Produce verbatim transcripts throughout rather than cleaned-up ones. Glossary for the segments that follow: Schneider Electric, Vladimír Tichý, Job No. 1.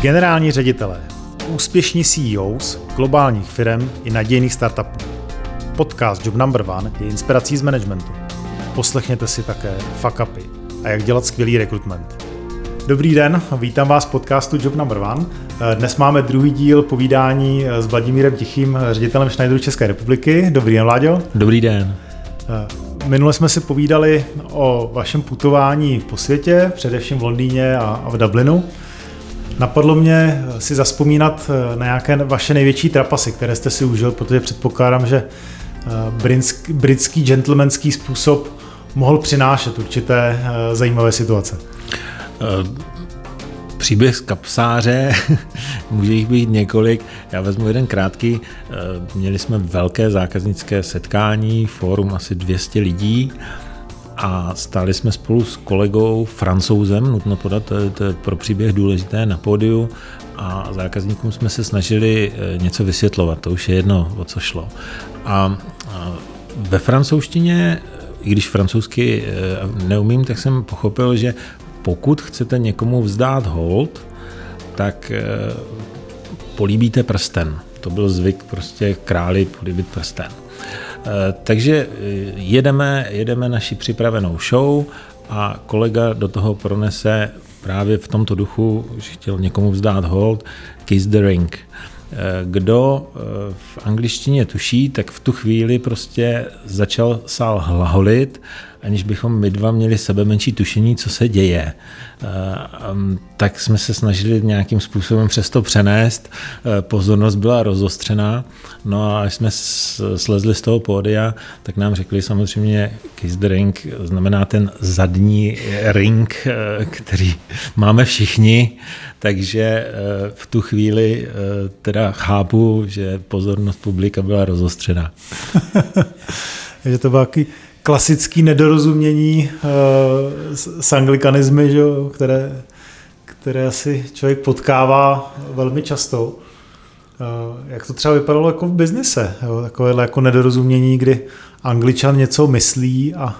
Generální ředitelé, úspěšní C E Os, globálních firm i nadějných startupů. Podcast Job number one je inspirací z managementu. Poslechněte si také fuck upy a jak dělat skvělý rekrutment. Dobrý den, vítám vás v podcastu Job number one. Dnes máme druhý díl povídání s Vladimírem Tichým, ředitelem Schneideru České republiky. Dobrý den, Vláďo. Dobrý den. Minule jsme si povídali o vašem putování po světě, především v Londýně a v Dublinu. Napadlo mě si zazpomínat na nějaké vaše největší trapasy, které jste si užil, protože předpokládám, že britský gentlemanský způsob mohl přinášet určité zajímavé situace. Příběh z kapsáře, může jich být několik, já vezmu jeden krátký. Měli jsme velké zákaznické setkání, fórum asi dvě stě lidí a stáli jsme spolu s kolegou Francouzem, nutno podat, to je, to je pro příběh důležité, na pódiu a zákazníkům jsme se snažili něco vysvětlovat, to už je jedno, o co šlo. A ve francouzštině, i když francouzsky neumím, tak jsem pochopil, že pokud chcete někomu vzdát hold, tak políbíte prsten. To byl zvyk prostě králi políbit prsten. Takže jedeme, jedeme naši připravenou show a kolega do toho pronese právě v tomto duchu, že chtěl někomu vzdát hold, kiss the ring. Kdo v angličtině tuší, tak v tu chvíli prostě začal sál hlaholit, aniž bychom my dva měli sebe menší tušení, co se děje. Tak jsme se snažili nějakým způsobem přes to přenést, pozornost byla rozostřená, no a až jsme slezli z toho pódia, tak nám řekli samozřejmě kiss the ring, znamená ten zadní ring, který máme všichni, takže v tu chvíli teda chápu, že pozornost publika byla rozostřená. Takže to bylo taky klasické nedorozumění uh, s, s anglikanizmy, že, které, které asi člověk potkává velmi často. Uh, jak to třeba vypadalo jako v biznise, jo, takovéhle jako nedorozumění, kdy Angličan něco myslí a,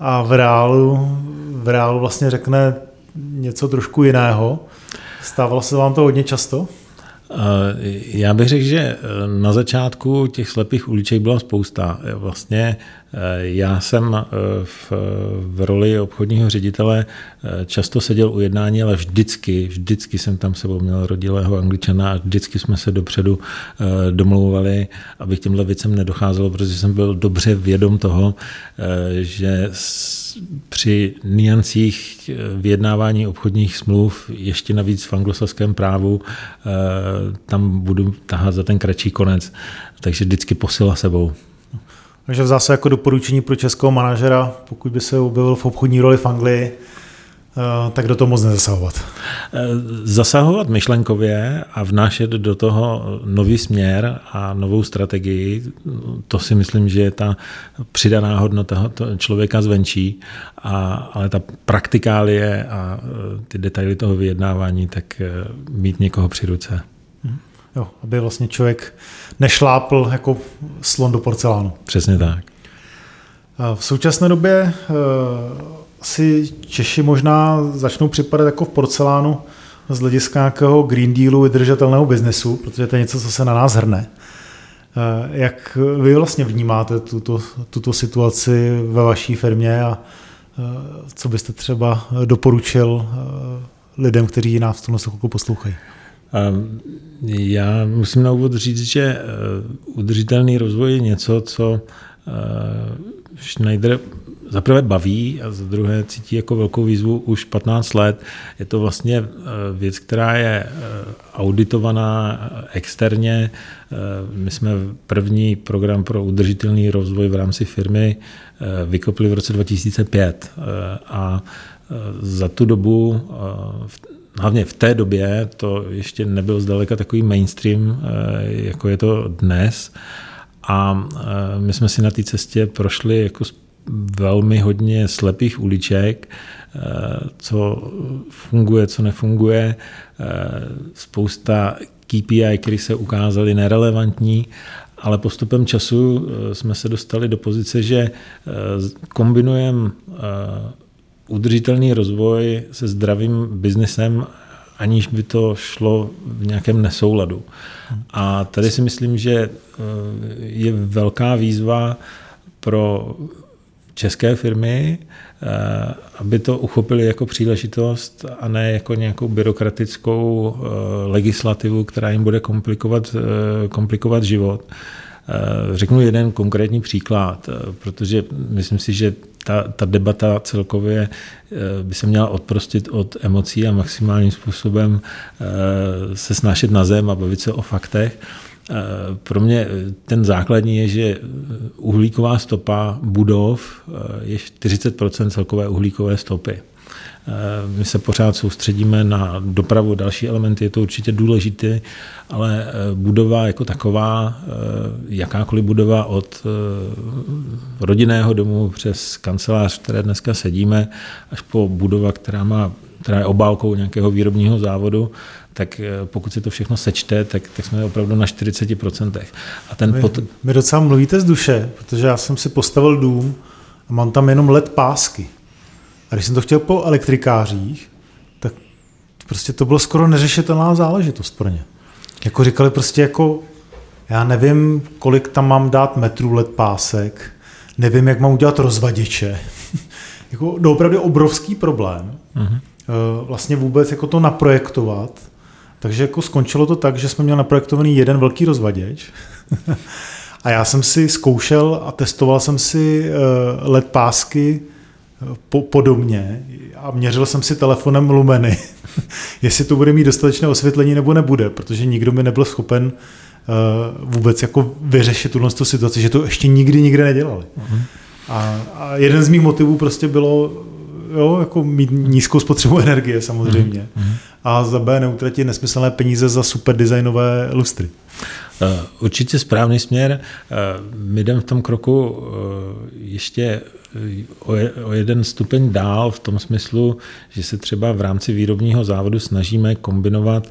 a v reálu, v reálu vlastně řekne něco trošku jiného. Stávalo se vám to hodně často? Já bych řekl, že na začátku těch slepých uliček byla spousta. Vlastně já jsem v, v roli obchodního ředitele často seděl u jednání, ale vždycky, vždycky jsem tam sebou měl rodilého Angličana a vždycky jsme se dopředu domlouvali, aby k těmhle věcem nedocházelo, protože jsem byl dobře vědom toho, že při nuancích vyjednávání obchodních smluv, ještě navíc v anglosaském právu, tam budu tahat za ten kratší konec, takže vždycky posila sebou. Takže zase jako doporučení pro českého manažera, pokud by se objevil v obchodní roli v Anglii, tak do toho moc nezasahovat. Zasahovat myšlenkově a vnášet do toho nový směr a novou strategii, to si myslím, že je ta přidaná hodnota člověka zvenčí, a, ale ta praktikálie a ty detaily toho vyjednávání, tak mít někoho při ruce. Jo, aby vlastně člověk nešlápl jako slon do porcelánu. Přesně tak. V současné době si Češi možná začnou připadat jako v porcelánu z hlediska nějakého Green Dealu vydržitelného biznesu, protože to je něco, co se na nás hrne. Jak vy vlastně vnímáte tuto, tuto situaci ve vaší firmě a co byste třeba doporučil lidem, kteří nás v tomhle chvilku poslouchají? Já musím na úvod říct, že udržitelný rozvoj je něco, co Schneider za prvé baví a za druhé cítí jako velkou výzvu už patnáct let. Je to vlastně věc, která je auditovaná externě. My jsme první program pro udržitelný rozvoj v rámci firmy vykopli v roce dva tisíce pět a za tu dobu hlavně v té době to ještě nebyl zdaleka takový mainstream, jako je to dnes. A my jsme si na té cestě prošli jako velmi hodně slepých uliček, co funguje, co nefunguje, spousta K P I, které se ukázaly nerelevantní, ale postupem času jsme se dostali do pozice, že kombinujeme udržitelný rozvoj se zdravým biznesem aniž by to šlo v nějakém nesouladu. A tady si myslím, že je velká výzva pro české firmy, aby to uchopili jako příležitost a ne jako nějakou byrokratickou legislativu, která jim bude komplikovat, komplikovat život. Řeknu jeden konkrétní příklad, protože myslím si, že ta, ta debata celkově by se měla odprostit od emocí a maximálním způsobem se snášet na zem a bavit se o faktech. Pro mě ten základní je, že uhlíková stopa budov je čtyřicet procent celkové uhlíkové stopy. My se pořád soustředíme na dopravu, další elementy, je to určitě důležité, ale budova jako taková, jakákoliv budova od rodinného domu přes kancelář, v které dneska sedíme, až po budova, která má, která je obálkou nějakého výrobního závodu, tak pokud si to všechno sečte, tak, tak jsme opravdu na čtyřicet procent. A ten my, pot... my docela mluvíte z duše, protože já jsem si postavil dům a mám tam jenom el é dé pásky. A když jsem to chtěl po elektrikářích, tak prostě to bylo skoro neřešitelná záležitost pro ně. Jako říkali prostě jako, já nevím, kolik tam mám dát metrů el é dé pásek, nevím, jak mám udělat rozvaděče. Jako opravdu obrovský problém. Mhm. Vlastně vůbec jako to naprojektovat. Takže jako skončilo to tak, že jsme měli naprojektovaný jeden velký rozvaděč. A já jsem si zkoušel a testoval jsem si el é dé pásky podobně a měřil jsem si telefonem lumeny, jestli to bude mít dostatečné osvětlení nebo nebude, protože nikdo mi nebyl schopen vůbec jako vyřešit tuhle situaci, že to ještě nikdy nikde nedělali. Mm-hmm. A, a jeden z mých motivů prostě bylo jo, jako mít nízkou spotřebu energie samozřejmě mm-hmm. a za B neutratit nesmyslné peníze za super designové lustry. Určitě správný směr. My jdeme v tom kroku ještě o jeden stupeň dál v tom smyslu, že se třeba v rámci výrobního závodu snažíme kombinovat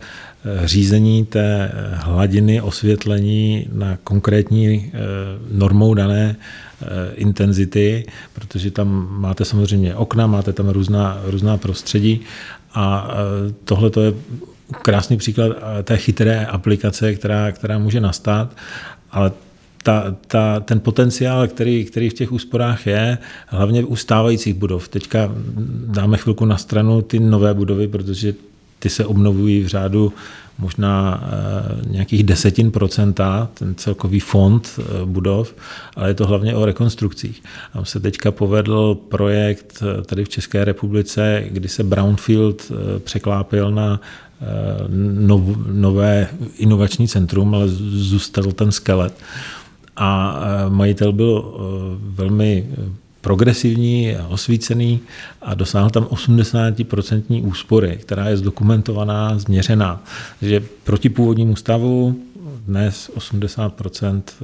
řízení té hladiny osvětlení na konkrétní normou dané intenzity, protože tam máte samozřejmě okna, máte tam různá, různá prostředí a tohle to je krásný příklad té chytré aplikace, která, která může nastat, ale Ta, ta, ten potenciál, který, který v těch úsporách je, hlavně u stávajících budov. Teďka dáme chvilku na stranu ty nové budovy, protože ty se obnovují v řádu možná e, nějakých desetin procenta, ten celkový fond e, budov, ale je to hlavně o rekonstrukcích. Tam se teďka povedl projekt tady v České republice, kdy se brownfield e, překlápil na e, nov, nové inovační centrum, ale zůstal ten skelet. A majitel byl velmi progresivní, osvícený a dosáhl tam osmdesát procent úspory, která je zdokumentovaná, změřená. Takže proti původnímu stavu dnes osmdesát procent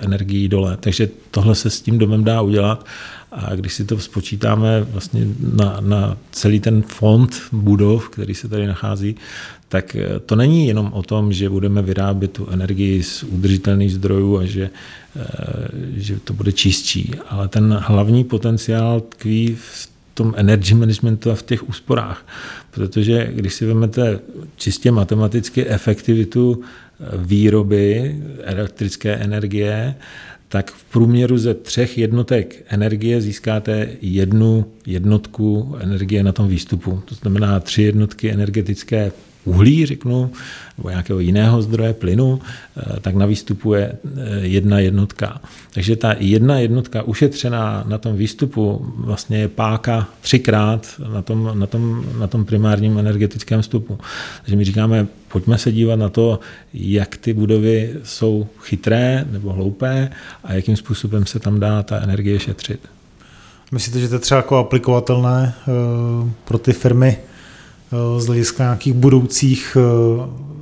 energií dole. Takže tohle se s tím domem dá udělat a když si to spočítáme vlastně na, na celý ten fond budov, který se tady nachází, tak to není jenom o tom, že budeme vyrábět tu energii z udržitelných zdrojů a že, že to bude čistší, ale ten hlavní potenciál tkví v tom energy managementu a v těch úsporách. Protože když si vezmete čistě matematicky efektivitu výroby elektrické energie, tak v průměru ze třech jednotek energie získáte jednu jednotku energie na tom výstupu. To znamená tři jednotky energetické uhlí, řeknu, nebo nějakého jiného zdroje plynu, tak na výstupu je jedna jednotka. Takže ta jedna jednotka ušetřená na tom výstupu vlastně je páka třikrát na tom, na tom, na tom primárním energetickém vstupu. Takže my říkáme, pojďme se dívat na to, jak ty budovy jsou chytré nebo hloupé a jakým způsobem se tam dá ta energie šetřit. Myslíte, že to je třeba jako aplikovatelné pro ty firmy z hlediska nějakých budoucích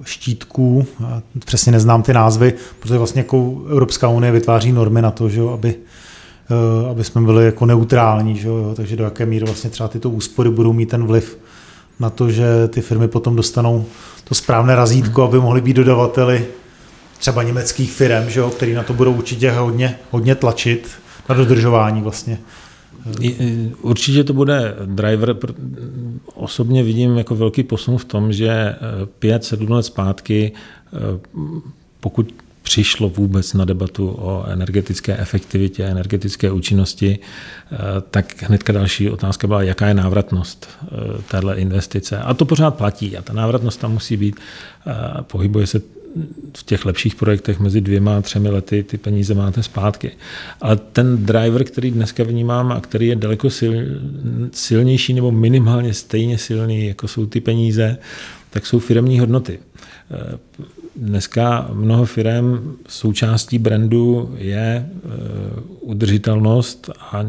štítků, přesně neznám ty názvy, protože vlastně jako Evropská unie vytváří normy na to, že jo, aby, aby jsme byli jako neutrální, že jo, takže do jaké míry vlastně třeba tyto úspory budou mít ten vliv na to, že ty firmy potom dostanou to správné razítko, aby mohly být dodavateli třeba německých firm, že jo, který na to budou určitě hodně, hodně tlačit na dodržování vlastně Určitě to bude driver. Osobně vidím jako velký posun v tom, že pět sedm let zpátky, pokud přišlo vůbec na debatu o energetické efektivitě, energetické účinnosti, tak hnedka další otázka byla, jaká je návratnost téhle investice. A to pořád platí a ta návratnost tam musí být. Pohybuje se v těch lepších projektech mezi dvěma a třemi lety, ty peníze máte zpátky. Ale ten driver, který dneska vnímám a který je daleko sil, silnější nebo minimálně stejně silný, jako jsou ty peníze, tak jsou firemní hodnoty. Dneska mnoho firem součástí brandu je udržitelnost a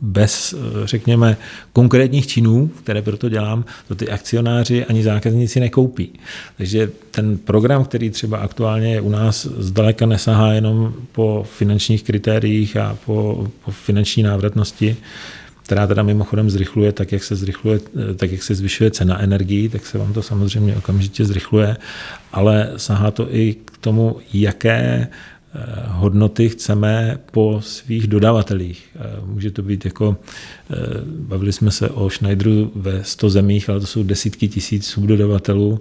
bez, řekněme, konkrétních činů, které proto dělám, to ty akcionáři ani zákazníci nekoupí. Takže ten program, který třeba aktuálně je u nás, zdaleka nesahá jenom po finančních kritériích a po, po finanční návratnosti, která teda mimochodem zrychluje, tak jak se zrychluje, tak jak se zvyšuje cena energií, tak se vám to samozřejmě okamžitě zrychluje, ale sahá to i k tomu, jaké hodnoty chceme po svých dodavatelích. Může to být jako, bavili jsme se o Schneideru ve sto zemích, ale to jsou desítky tisíc subdodavatelů,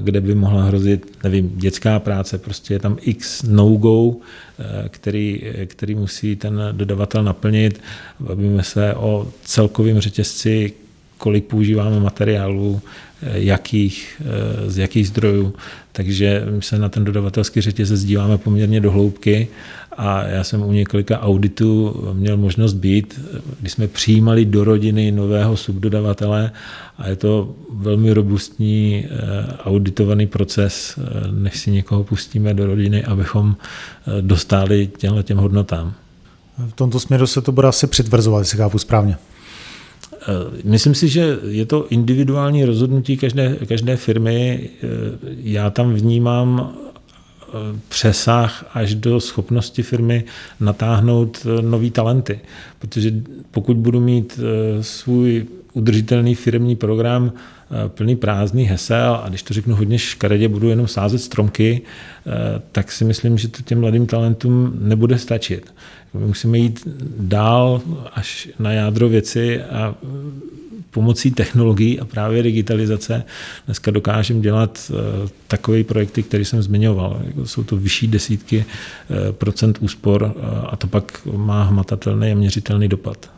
kde by mohla hrozit, nevím, dětská práce, prostě je tam x no-go, který, který musí ten dodavatel naplnit. Bavíme se o celkovém řetězci, kolik používáme materiálů, jakých, z jakých zdrojů. Takže my se na ten dodavatelský řetězec díváme poměrně do hloubky a já jsem u několika auditů měl možnost být, když jsme přijímali do rodiny nového subdodavatele a je to velmi robustní auditovaný proces, než si někoho pustíme do rodiny, abychom dostali těmhle těm hodnotám. V tomto směru se to bude asi přitvrzovat, jestli chápu správně. Myslím si, že je to individuální rozhodnutí každé, každé firmy. Já tam vnímám přesah až do schopnosti firmy natáhnout nový talenty. Protože pokud budu mít svůj udržitelný firemní program plný prázdných hesel a když to řeknu hodně škaredě, budu jenom sázet stromky, tak si myslím, že to těm mladým talentům nebude stačit. My musíme jít dál až na jádro věci a pomocí technologií a právě digitalizace dneska dokážeme dělat takové projekty, které jsem zmiňoval. Jsou to vyšší desítky procent úspor a to pak má hmatatelný a měřitelný dopad.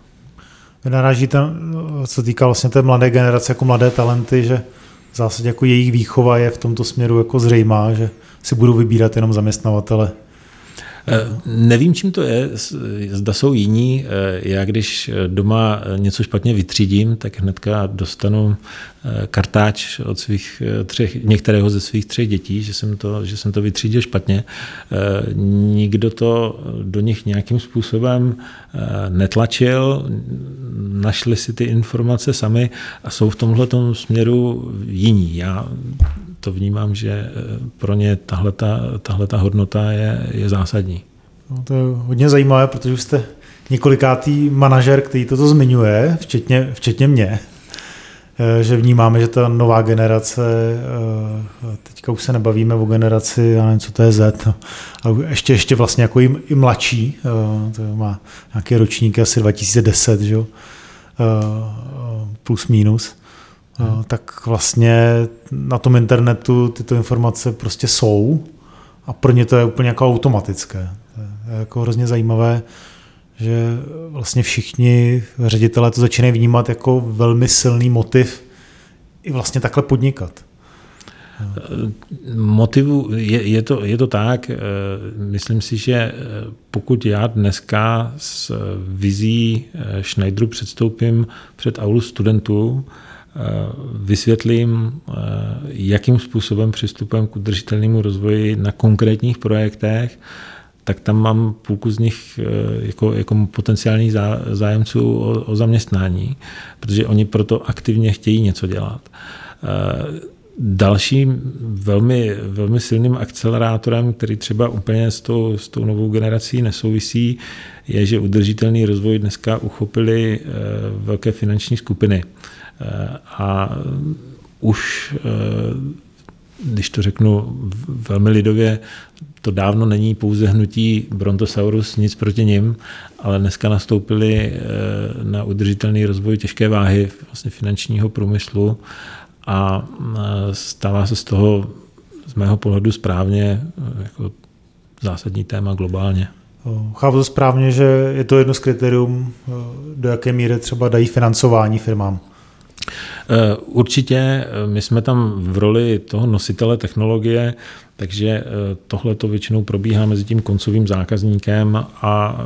Vy narážíte, co týká vlastně té mladé generace, jako mladé talenty, že v zásadě jako jejich výchova je v tomto směru jako zřejmá, že si budou vybírat jenom zaměstnavatele. Nevím, čím to je, zda jsou jiní. Já když doma něco špatně vytřídím, tak hnedka dostanu kartáč od svých třech, některého ze svých třech dětí, že jsem to, že jsem to vytřídil špatně. Nikdo to do nich nějakým způsobem netlačil, našli si ty informace sami a jsou v tomhletom směru jiní. Já to vnímám, že pro ně tahleta, tahleta hodnota je, je zásadní. No to je hodně zajímavé, protože už jste několikátý manažer, který toto zmiňuje, včetně, včetně mě, že vnímáme, že ta nová generace, teďka už se nebavíme o generaci, já nevím, co to je Z, ale ještě, ještě vlastně jako i, i mladší, to má nějaké ročníky asi dva tisíce deset, že? Plus minus. No, tak vlastně na tom internetu tyto informace prostě jsou a pro ně to je úplně jako automatické. To je jako hrozně zajímavé, že vlastně všichni ředitelé to začínají vnímat jako velmi silný motiv i vlastně takhle podnikat. Motivu, je, je, to, je to tak, myslím si, že pokud já dneska s vizí Schneideru předstoupím před aulu studentů, vysvětlím, jakým způsobem přistupujeme k udržitelnému rozvoji na konkrétních projektech, tak tam mám půlku z nich jako, jako potenciálních zájemců o, o zaměstnání, protože oni proto aktivně chtějí něco dělat. Dalším velmi, velmi silným akcelerátorem, který třeba úplně s tou, s tou novou generací nesouvisí, je, že udržitelný rozvoj dneska uchopili velké finanční skupiny. A už když to řeknu velmi lidově, to dávno není pouze hnutí Brontosaurus, nic proti nim, ale dneska nastoupili na udržitelný rozvoj těžké váhy vlastně finančního průmyslu a stává se z toho z mého pohledu správně jako zásadní téma globálně. Chápu to správně, že je to jedno z kritérium, do jaké míry třeba dají financování firmám? Určitě, my jsme tam v roli toho nositele technologie, takže tohle to většinou probíhá mezi tím koncovým zákazníkem a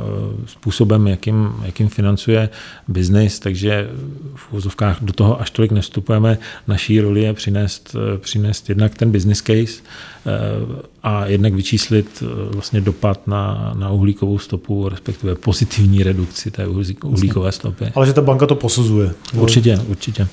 způsobem, jakým, jakým financuje biznis, takže v úzovkách do toho až tolik nevstupujeme. Naší roli je přinést, přinést jednak ten business case a jednak vyčíslit vlastně dopad na, na uhlíkovou stopu, respektive pozitivní redukci té uhlíkové stopy. Ale že ta banka to posuzuje. Určitě, určitě.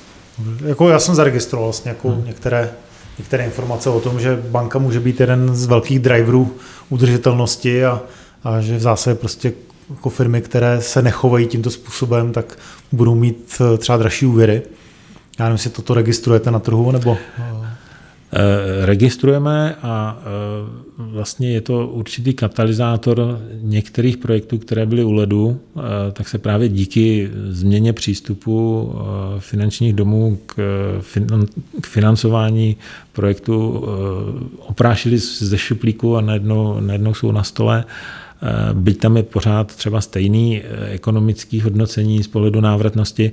Jako já jsem zaregistroval vlastně jako hmm. některé Některé informace o tom, že banka může být jeden z velkých driverů udržitelnosti a, a že v zásadě prostě jako firmy, které se nechovají tímto způsobem, tak budou mít třeba dražší úvěry. Já nevím, jestli toto registrujete na trhu, nebo... Registrujeme a vlastně je to určitý katalyzátor některých projektů, které byly u ledu, tak se právě díky změně přístupu finančních domů k financování projektu oprášili ze šuplíku a najednou, najednou jsou na stole. Byť tam je pořád třeba stejný ekonomický hodnocení z pohledu návratnosti,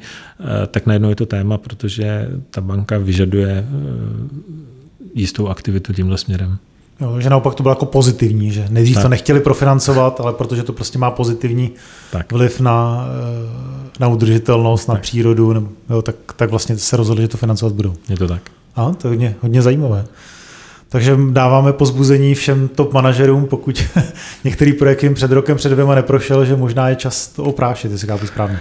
tak najednou je to téma, protože ta banka vyžaduje jistou aktivitu tímhle směrem. Jo, že naopak to bylo jako pozitivní, že nejdřív tak to nechtěli profinancovat, ale protože to prostě má pozitivní tak vliv na, na udržitelnost, na tak přírodu, jo, tak, tak vlastně se rozhodli, že to financovat budou. Je to tak. Aha, to je hodně, hodně zajímavé. Takže dáváme povzbuzení všem top manažerům, pokud některý projekt jim před rokem, před dvěma neprošel, že možná je čas to oprášit, jestli chápu správně.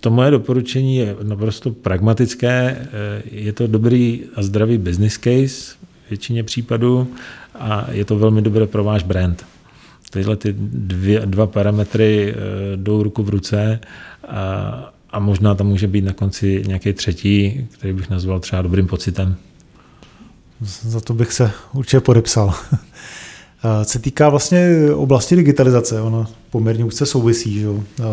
To moje doporučení je naprosto pragmatické. Je to dobrý a zdravý business case v většině případů a je to velmi dobré pro váš brand. Tyhle ty dvě, dva parametry jdou ruku v ruce a, a možná tam může být na konci nějaký třetí, který bych nazval třeba dobrým pocitem. Za to bych se určitě podepsal. Co se týká vlastně oblasti digitalizace, ono poměrně úzce souvisí že,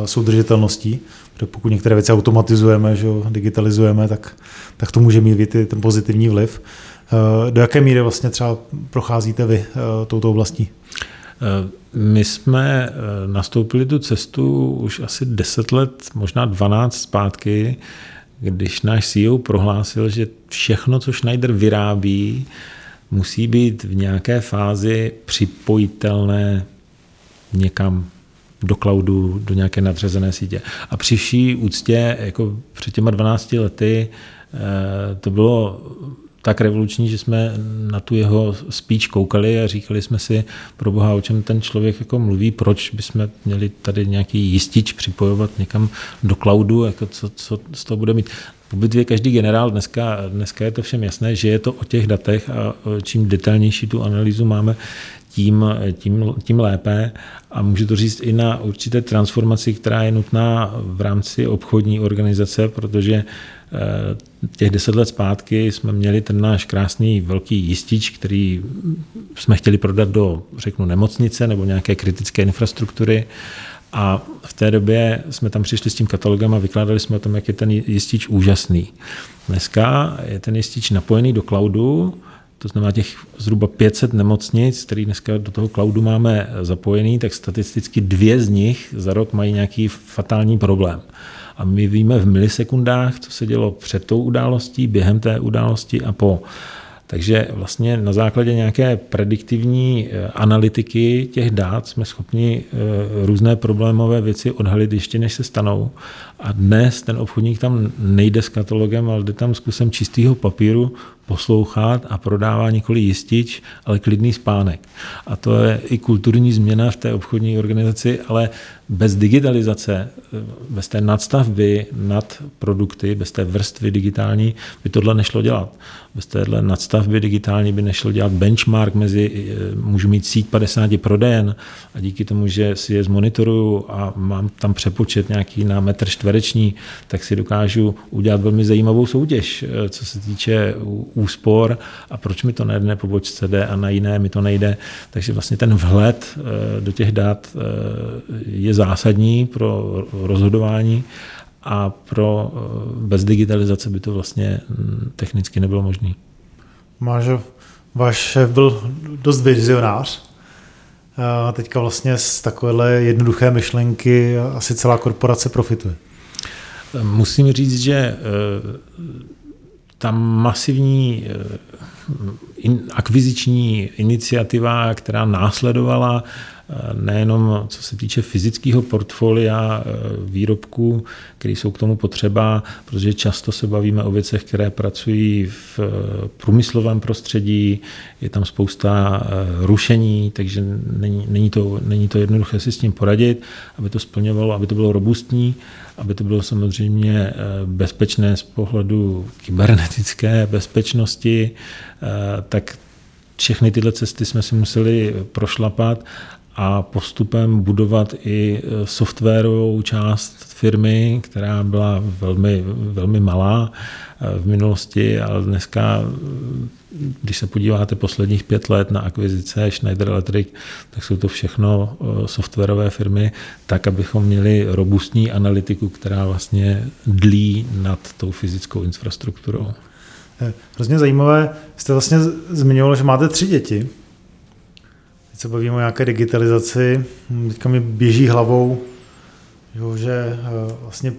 s udržitelností, protože pokud některé věci automatizujeme, že, digitalizujeme, tak, tak to může mít i ten pozitivní vliv. Do jaké míry vlastně třeba procházíte vy touto oblastí? My jsme nastoupili tu cestu už asi deset let, možná dvanáct zpátky, když náš C E O prohlásil, že všechno, co Schneider vyrábí, musí být v nějaké fázi připojitelné někam do cloudu, do nějaké nadřazené sítě. A při vší úctě, jako před těma dvanácti lety, to bylo tak revoluční, že jsme na tu jeho speech koukali a říkali jsme si, pro boha, o čem ten člověk jako mluví, proč bychom měli tady nějaký jistič připojovat někam do cloudu, jako co, co z toho bude mít. Po bitvě každý generál, dneska, dneska je to všem jasné, že je to o těch datech a čím detailnější tu analýzu máme, tím, tím, tím lépe. A můžu to říct i na určité transformaci, která je nutná v rámci obchodní organizace, protože těch deset let zpátky jsme měli ten náš krásný velký jistič, který jsme chtěli prodat do, řeknu, nemocnice nebo nějaké kritické infrastruktury. A v té době jsme tam přišli s tím katalogem a vykládali jsme o tom, jak je ten jistič úžasný. Dneska je ten jistič napojený do cloudu, to znamená těch zhruba pět set nemocnic, které dneska do toho cloudu máme zapojený, tak statisticky dvě z nich za rok mají nějaký fatální problém. A my víme v milisekundách, co se dělo před tou událostí, během té události a po. Takže vlastně na základě nějaké prediktivní analytiky těch dat jsme schopni různé problémové věci odhalit ještě než se stanou. A dnes ten obchodník tam nejde s katalogem, ale jde tam s kusem čistého papíru poslouchat a prodává nikoli jistič, ale klidný spánek. A to je i kulturní změna v té obchodní organizaci, ale bez digitalizace, bez té nadstavby nad produkty, bez té vrstvy digitální by tohle nešlo dělat. Bez téhle nadstavby digitální by nešlo dělat benchmark mezi, můžu mít síť padesáti prodejen a díky tomu, že si je zmonitoruju a mám tam přepočet nějaký na metr čtvereční, tak si dokážu udělat velmi zajímavou soutěž, co se týče úspor a proč mi to na jedné pobočce jde a na jiné mi to nejde. Takže vlastně ten vhled do těch dat je zásadní pro rozhodování a pro bez digitalizace by to vlastně technicky nebylo možné. Máš, váš šéf byl dost vizionář. A teďka vlastně z takovéhle jednoduché myšlenky asi celá korporace profituje. Musím říct, že ta masivní akviziční iniciativa, která následovala nejenom co se týče fyzického portfolia výrobků, které jsou k tomu potřeba, protože často se bavíme o věcech, které pracují v průmyslovém prostředí, je tam spousta rušení, takže není, není, to, není to jednoduché si s tím poradit, aby to splňovalo, aby to bylo robustní, aby to bylo samozřejmě bezpečné z pohledu kybernetické bezpečnosti, tak všechny tyhle cesty jsme si museli prošlapat a postupem budovat i softwarovou část firmy, která byla velmi, velmi malá v minulosti, ale dneska, když se podíváte posledních pět let na akvizice Schneider Electric, tak jsou to všechno softwarové firmy, tak abychom měli robustní analytiku, která vlastně dlí nad tou fyzickou infrastrukturou. Hrozně zajímavé, jste vlastně zmiňoval, že máte tři děti. Teď se bavíme o nějaké digitalizaci. Teďka mi běží hlavou, že vlastně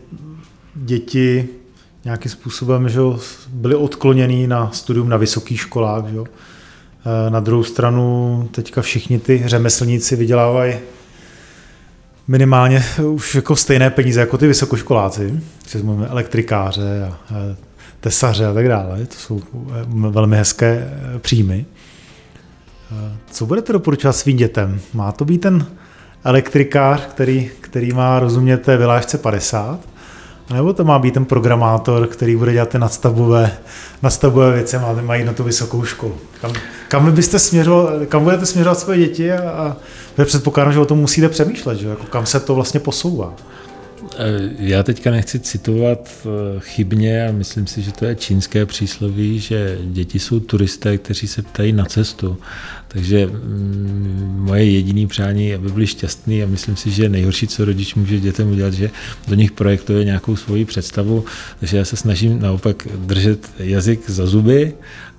děti nějakým způsobem že byly odkloněny na studium na vysokých školách. Že? Na druhou stranu teďka všichni ty řemeslníci vydělávají minimálně už jako stejné peníze jako ty vysokoškoláci. Přesmujeme elektrikáře a tesaře a tak dále. To jsou velmi hezké příjmy. Co budete doporučovat svým dětem? Má to být ten elektrikář, který, který má rozumět té vyhlášce padesát? Nebo to má být ten programátor, který bude dělat ty nadstavbové, nadstavbové věci a má jít na tu vysokou školu? Kam, kam, byste směřoval, kam budete směřovat své děti? A, a předpokládám, že o tom musíte přemýšlet, že? Jako kam se to vlastně posouvá. Já teďka nechci citovat chybně a myslím si, že to je čínské přísloví, že děti jsou turisté, kteří se ptají na cestu. Takže moje jediné přání je, aby byli šťastní a myslím si, že nejhorší, co rodič může dětem udělat, že do nich projektuje nějakou svoji představu. Takže já se snažím naopak držet jazyk za zuby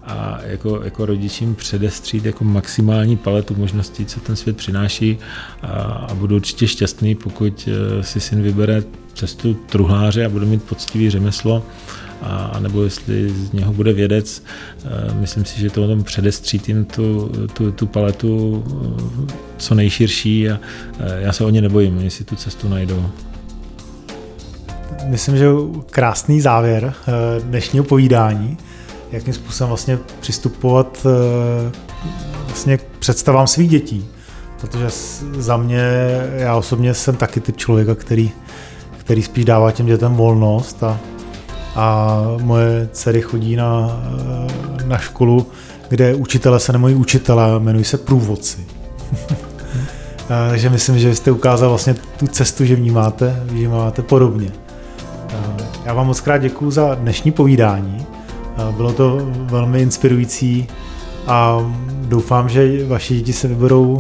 a jako, jako rodičím předestřít jako maximální paletu možností, co ten svět přináší a, a budu určitě šťastný, pokud si syn vybere cestu truhláře a bude mít poctivý řemeslo, a nebo jestli z něho bude vědec. Myslím si, že to o tom předestřít jim tu, tu, tu paletu co nejširší a já se o ně nebojím, oni si tu cestu najdou. Myslím, že krásný závěr dnešního povídání. Jakým způsobem vlastně přistupovat vlastně k představám svých dětí. Protože za mě, já osobně jsem taky typ člověka, který, který spíš dává těm dětem volnost a, a moje dcery chodí na, na školu, kde učitelé se nemají učitelé, jmenují se průvodci. Takže myslím, že jste ukázal vlastně tu cestu, že vnímáte, že vnímáte podobně. Já vám moc krát děkuju za dnešní povídání. Bylo to velmi inspirující a doufám, že vaše děti se vyberou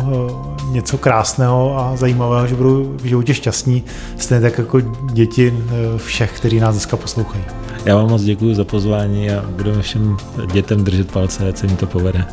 něco krásného a zajímavého, že budou v životě šťastní, stejně tak jako děti všech, kteří nás dneska poslouchají. Já vám moc děkuji za pozvání a budeme všem dětem držet palce, ať se jim to povede.